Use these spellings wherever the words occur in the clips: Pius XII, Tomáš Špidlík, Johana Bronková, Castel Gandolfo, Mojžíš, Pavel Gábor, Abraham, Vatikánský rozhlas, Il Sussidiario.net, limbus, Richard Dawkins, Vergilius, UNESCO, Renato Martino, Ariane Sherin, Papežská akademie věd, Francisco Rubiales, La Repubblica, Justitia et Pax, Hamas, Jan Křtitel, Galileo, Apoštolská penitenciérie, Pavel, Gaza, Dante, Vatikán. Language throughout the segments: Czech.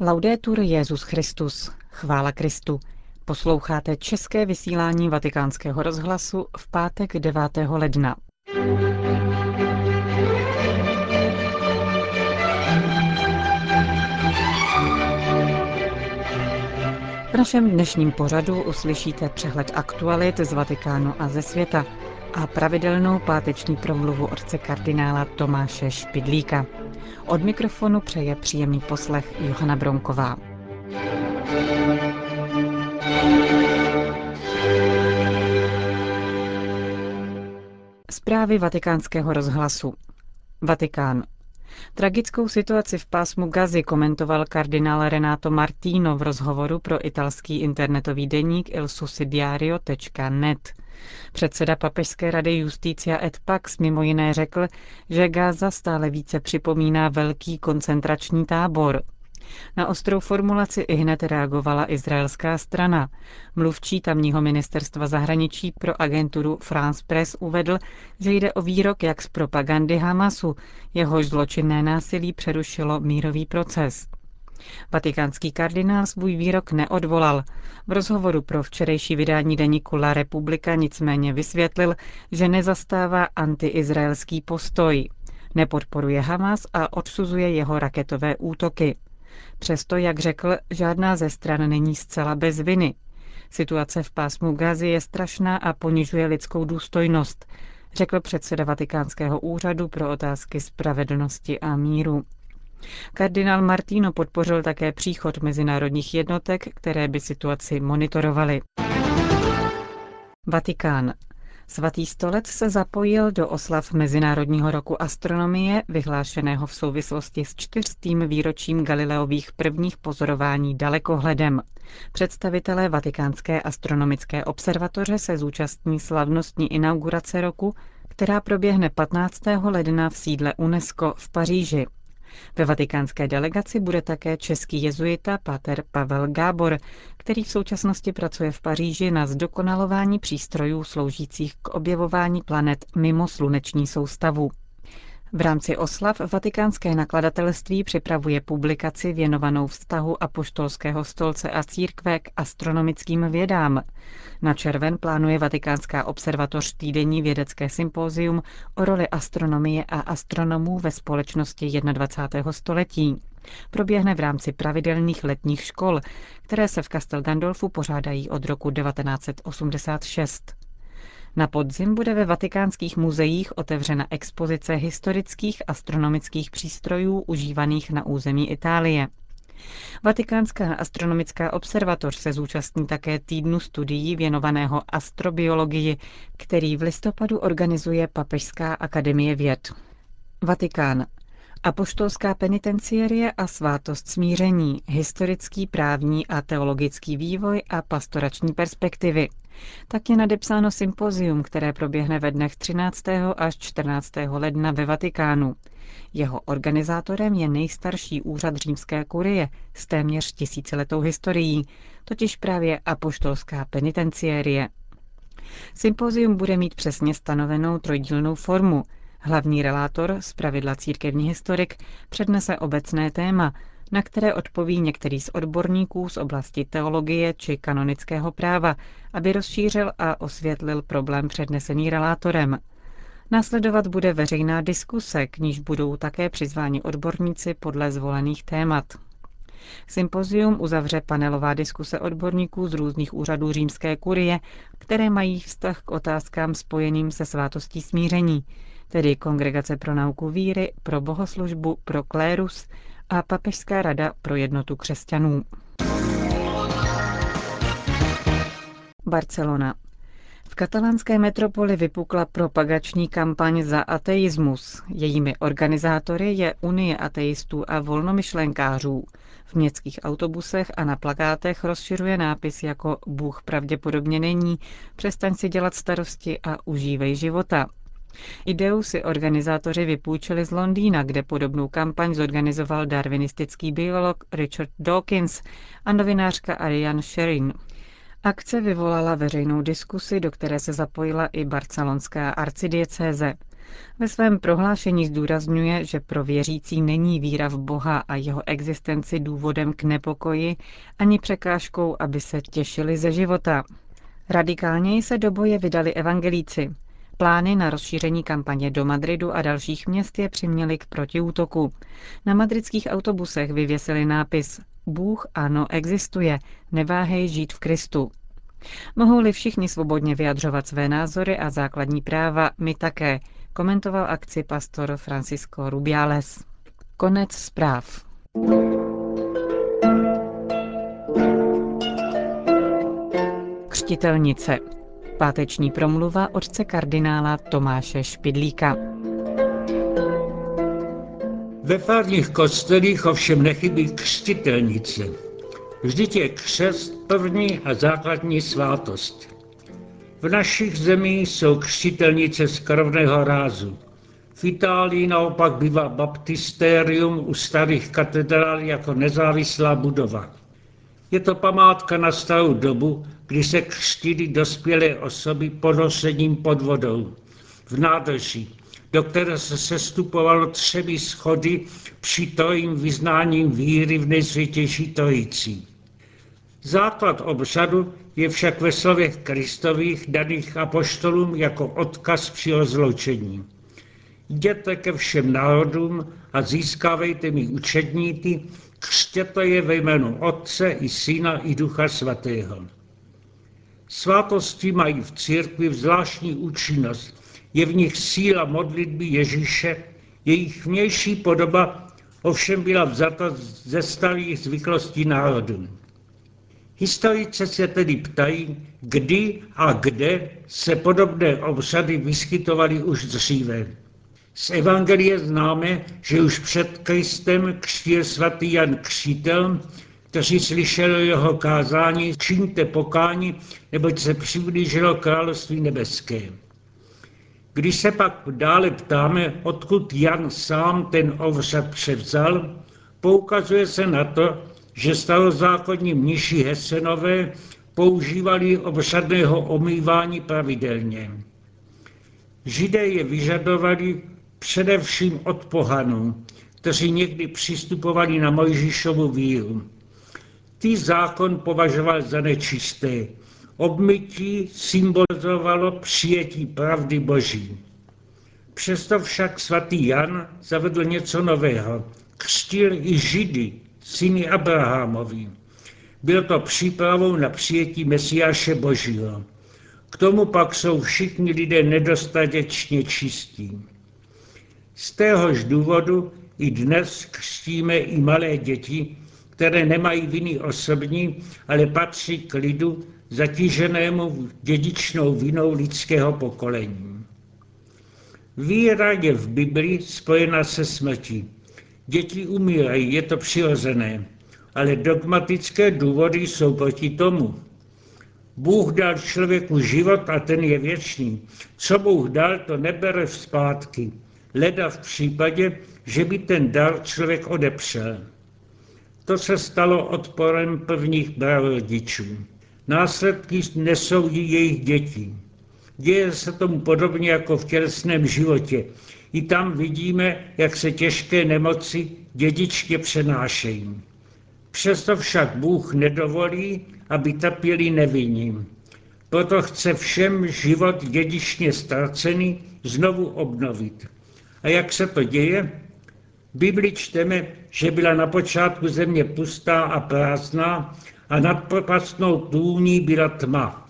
Laudetur Jesus Christus, chvála Kristu. Posloucháte české vysílání Vatikánského rozhlasu v pátek 9. ledna. V našem dnešním pořadu uslyšíte přehled aktualit z Vatikánu a ze světa a pravidelnou páteční promluvu otce kardinála Tomáše Špidlíka. Od mikrofonu přeje příjemný poslech Johana Bronková. Zprávy Vatikánského rozhlasu. Vatikán. Tragickou situaci v pásmu Gazy komentoval kardinál Renato Martino v rozhovoru pro italský internetový deník Il Sussidiario.net. Předseda Papežské rady Justitia et Pax mimo jiné řekl, že Gaza stále více připomíná velký koncentrační tábor. Na ostrou formulaci ihned reagovala izraelská strana. Mluvčí tamního ministerstva zahraničí pro agenturu France Press uvedl, že jde o výrok jak z propagandy Hamasu, jehož zločinné násilí přerušilo mírový proces. Vatikánský kardinál svůj výrok neodvolal. V rozhovoru pro včerejší vydání deníku La Repubblica nicméně vysvětlil, že nezastává antiizraelský postoj. Nepodporuje Hamas a odsuzuje jeho raketové útoky. Přesto, jak řekl, žádná ze stran není zcela bez viny. Situace v pásmu Gazy je strašná a ponižuje lidskou důstojnost, řekl předseda Vatikánského úřadu pro otázky spravedlnosti a míru. Kardinál Martino podpořil také příchod mezinárodních jednotek, které by situaci monitorovaly. Vatikán. Svatý stolec se zapojil do oslav Mezinárodního roku astronomie, vyhlášeného v souvislosti s 400. výročím Galileových prvních pozorování dalekohledem. Představitelé Vatikánské astronomické observatoře se zúčastní slavnostní inaugurace roku, která proběhne 15. ledna v sídle UNESCO v Paříži. Ve vatikánské delegaci bude také český jezuita páter Pavel Gábor, který v současnosti pracuje v Paříži na zdokonalování přístrojů sloužících k objevování planet mimo sluneční soustavu. V rámci oslav vatikánské nakladatelství připravuje publikaci věnovanou vztahu Apoštolského stolce a církve k astronomickým vědám. Na červen plánuje Vatikánská observatoř týdenní vědecké sympózium o roli astronomie a astronomů ve společnosti 21. století. Proběhne v rámci pravidelných letních škol, které se v Castel Gandolfu pořádají od roku 1986. Na podzim bude ve vatikánských muzeích otevřena expozice historických astronomických přístrojů užívaných na území Itálie. Vatikánská astronomická observatoř se zúčastní také týdnu studií věnovaného astrobiologii, který v listopadu organizuje Papežská akademie věd. Vatikán. Apoštolská penitenciérie a svátost smíření, historický, právní a teologický vývoj a pastorační perspektivy. Tak je nadepsáno sympozium, které proběhne ve dnech 13. až 14. ledna ve Vatikánu. Jeho organizátorem je nejstarší úřad římské kurie s téměř tisíciletou historií, totiž právě Apoštolská penitenciérie. Sympozium bude mít přesně stanovenou trojdílnou formu. Hlavní relátor, zpravidla církevní historik, přednese obecné téma, na které odpoví některý z odborníků z oblasti teologie či kanonického práva, aby rozšířil a osvětlil problém přednesený relátorem. Následovat bude veřejná diskuse, k níž budou také přizváni odborníci podle zvolených témat. Sympozium uzavře panelová diskuse odborníků z různých úřadů římské kurie, které mají vztah k otázkám spojeným se svátostí smíření, tedy Kongregace pro nauku víry, pro bohoslužbu, pro klérus a Papežská rada pro jednotu křesťanů. Barcelona. V katalánské metropoli vypukla propagační kampaň za ateismus. Jejími organizátory je Unie ateistů a volnomyšlenkářů. V městských autobusech a na plakátech rozšiřuje nápis jako Bůh pravděpodobně není, přestaň si dělat starosti a užívej života. Ideu si organizátoři vypůjčili z Londýna, kde podobnou kampaň zorganizoval darwinistický biolog Richard Dawkins a novinářka Ariane Sherin. Akce vyvolala veřejnou diskusi, do které se zapojila i barcelonská arcidiecéze. Ve svém prohlášení zdůrazňuje, že pro věřící není víra v Boha a jeho existenci důvodem k nepokoji ani překážkou, aby se těšili ze života. Radikálněji se do boje vydali evangelíci. Plány na rozšíření kampaně do Madridu a dalších měst je přiměly k protiútoku. Na madridských autobusech vyvěsili nápis Bůh ano existuje, neváhej žít v Kristu. Mohou-li všichni svobodně vyjadřovat své názory a základní práva, my také, komentoval akci pastor Francisco Rubiales. Konec zpráv. Křtitelnice. Páteční promluva otce kardinála Tomáše Špidlíka. Ve farních kostelích ovšem nechybí křtitelnice. Vždyť je křest první a základní svátost. V našich zemích jsou křtitelnice z krvného rázu. V Itálii naopak bývá baptistérium u starých katedrál jako nezávislá budova. Je to památka na starou dobu, kdy se křtily dospělé osoby ponosením pod vodou v nádrži, do které se sestupovalo 3 schody při trojím vyznáním víry v Nejsvětější Trojici. Základ obřadu je však ve slovech Kristových daných apoštolům jako odkaz při rozloučení. Jděte ke všem národům a získávejte mi učedníky, křtěte je ve jménu Otce i Syna i Ducha Svatého. Svátosti mají v církvi zvláštní účinnost, je v nich síla modlitby Ježíše, jejich vnější podoba ovšem byla vzata ze starých zvyklostí národů. Historici se tedy ptají, kdy a kde se podobné obřady vyskytovaly už dříve. Z Evangelie známe, že už před Kristem křtil svatý Jan Křtitel, kteří slyšeli jeho kázání, čiňte pokání, neboť se přiblížilo království nebeské. Když se pak dále ptáme, odkud Jan sám ten obřad převzal, poukazuje se na to, že starozákonní mniši Hesenové používali obřadného omývání pravidelně. Židé je vyžadovali především od pohanů, kteří někdy přistupovali na Mojžíšovu víru. Ty zákon považoval za nečisté. Obmytí symbolizovalo přijetí pravdy Boží. Přesto však svatý Jan zavedl něco nového. Křtil i Židy, syny Abrahamovi. Bylo to přípravou na přijetí Mesiáše Božího. K tomu pak jsou všichni lidé nedostatečně čistí. Z téhož důvodu i dnes křtíme i malé děti, které nemají viny osobní, ale patří k lidu zatíženému dědičnou vinou lidského pokolení. Víra je v Biblii spojena se smrtí. Děti umírají, je to přirozené, ale dogmatické důvody jsou proti tomu. Bůh dal člověku život a ten je věčný. Co Bůh dal, to nebere zpátky, leda v případě, že by ten dar člověk odepřel. To se stalo odporem prvních prarodičů. Následky nesou jejich děti. Děje se tomu podobně jako v tělesném životě. I tam vidíme, jak se těžké nemoci dědičně přenášejí. Přesto však Bůh nedovolí, aby trpěli nevinní. Proto chce všem život dědičně ztracený znovu obnovit. A jak se to děje? V Bibli čteme, že byla na počátku země pustá a prázdná a nad propastnou tůní byla tma.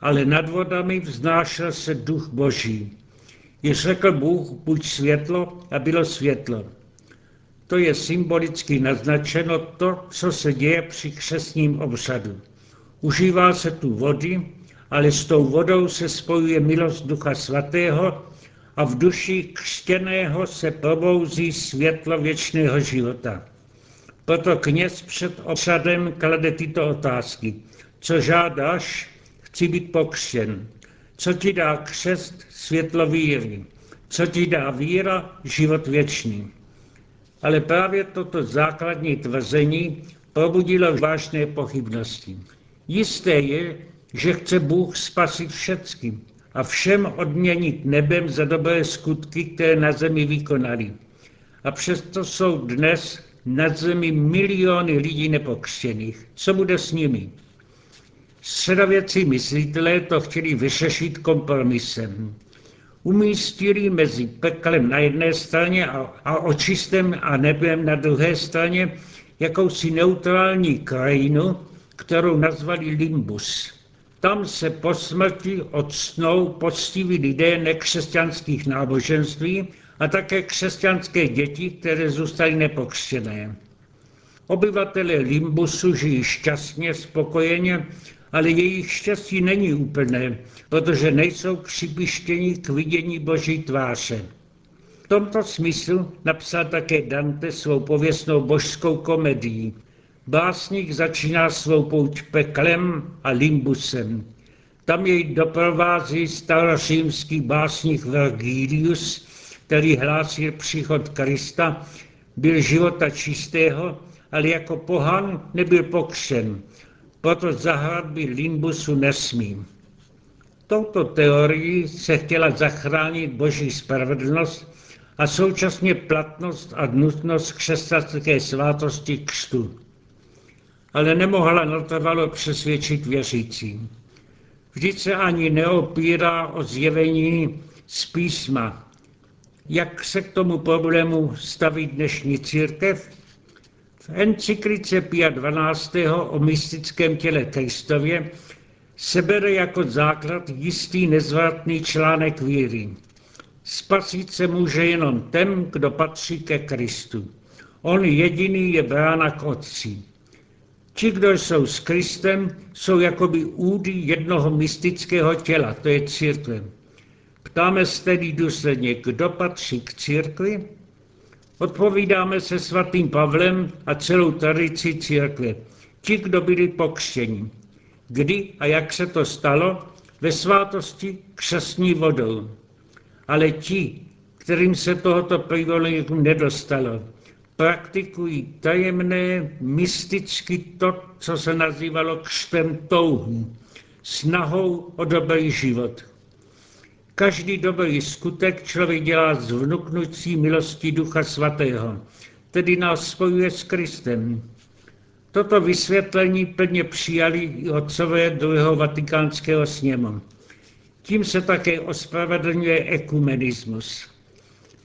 Ale nad vodami vznášel se duch Boží. Jež řekl Bůh, buď světlo, a bylo světlo. To je symbolicky naznačeno to, co se děje při křestním obřadu. Užívá se tu vody, ale s tou vodou se spojuje milost Ducha Svatého a v duši křtěného se probouzí světlo věčného života. Proto kněz před obřadem klade tyto otázky. Co žádáš? Chci být pokřtěn. Co ti dá křest? Světlo víry. Co ti dá víra? Život věčný. Ale právě toto základní tvrzení probudilo vážné pochybnosti. Jisté je, že chce Bůh spasit všecky, a všem odměnit nebem za dobré skutky, které na zemi vykonali. A přesto jsou dnes na zemi miliony lidí nepokřtěných. Co bude s nimi? Středověcí myslitelé to chtěli vyřešit kompromisem. Umístili mezi peklem na jedné straně a očistem a nebem na druhé straně jakousi neutrální krajinu, kterou nazvali limbus. Tam se po smrti octnou poctiví lidé nekřesťanských náboženství a také křesťanské děti, které zůstaly nepokřtěné. Obyvatelé limbusu žijí šťastně, spokojeně, ale jejich štěstí není úplné, protože nejsou připištěni k vidění Boží tváře. V tomto smyslu napsal také Dante svou pověstnou božskou komedii. Básník začíná svou pouť peklem a limbusem. Tam jej doprovází starořímský básník Vergilius, který hlásil příchod Krista, byl života čistého, ale jako pohan nebyl pokřen, proto za hradby limbusu nesmí. Touto teorií se chtěla zachránit Boží spravedlnost a současně platnost a nutnost křesťanské svátosti křtu. Ale nemohla natrvalo přesvědčit věřící. Vždyť se ani neopírá o zjevení z písma. Jak se k tomu problému staví dnešní církev? V encyklice Pia XII. O mystickém těle Kristově se bere jako základ jistý nezvratný článek víry. Spasit se může jenom ten, kdo patří ke Kristu. On jediný je brána k Otci. Ti, kdo jsou s Kristem, jsou jakoby údy jednoho mystického těla, to je církve. Ptáme se tedy důsledně, kdo patří k církvi? Odpovídáme se svatým Pavlem a celou tradici církve. Ti, kdo byli pokřtěni. Kdy a jak se to stalo? Ve svátosti křestní vodou. Ale ti, kterým se tohoto privilegium nedostalo, praktikují tajemné, mysticky to, co se nazývalo křtem touhu, snahou o dobrý život. Každý dobrý skutek člověk dělá z vnuknutí milosti Ducha Svatého, tedy nás spojuje s Kristem. Toto vysvětlení plně přijali i otcové druhého vatikánského sněmu. Tím se také ospravedlňuje ekumenismus.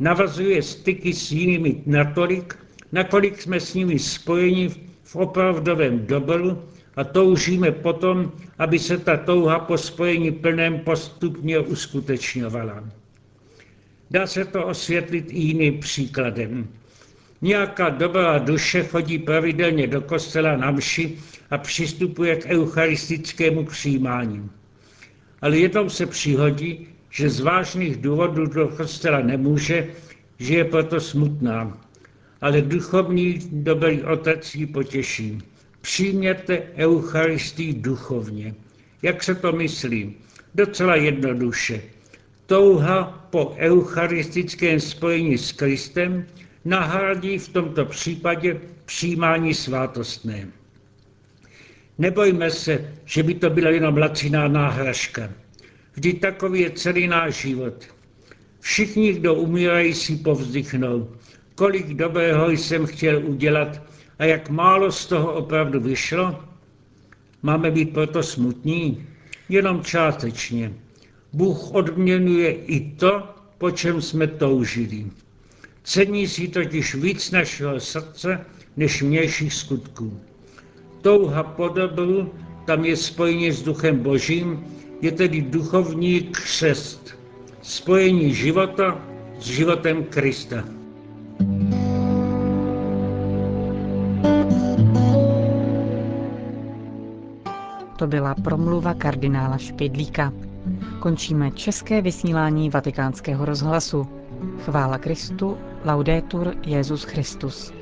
Navazuje styky s jinými natolik, nakolik jsme s nimi spojeni v opravdovém dobru a toužíme potom, aby se ta touha po spojení plném postupně uskutečňovala. Dá se to osvětlit i jiným příkladem. Nějaká dobrá duše chodí pravidelně do kostela na mši a přistupuje k eucharistickému přijímání. Ale jednou se přihodí, že z vážných důvodů do kostela nemůže, že je proto smutná. Ale duchovní dobrý otec ji potěší. Přijměte Eucharistii duchovně. Jak se to myslí? Docela jednoduše. Touha po eucharistickém spojení s Kristem nahradí v tomto případě přijímání svátostné. Nebojme se, že by to byla jenom laciná náhražka. Vždyť takový je celý náš život. Všichni, kdo umírají, si povzdychnou, kolik dobrého jsem chtěl udělat a jak málo z toho opravdu vyšlo. Máme být proto smutní? Jenom částečně. Bůh odměňuje i to, po čem jsme toužili. Cení si totiž víc našeho srdce než vnějších skutků. Touha po dobru, tam je spojení s Duchem Božím, je tedy duchovní křest, spojení života s životem Krista. To byla promluva kardinála Špidlíka. Končíme české vysílání Vatikánského rozhlasu. Chvála Kristu, laudetur Jesus Christus.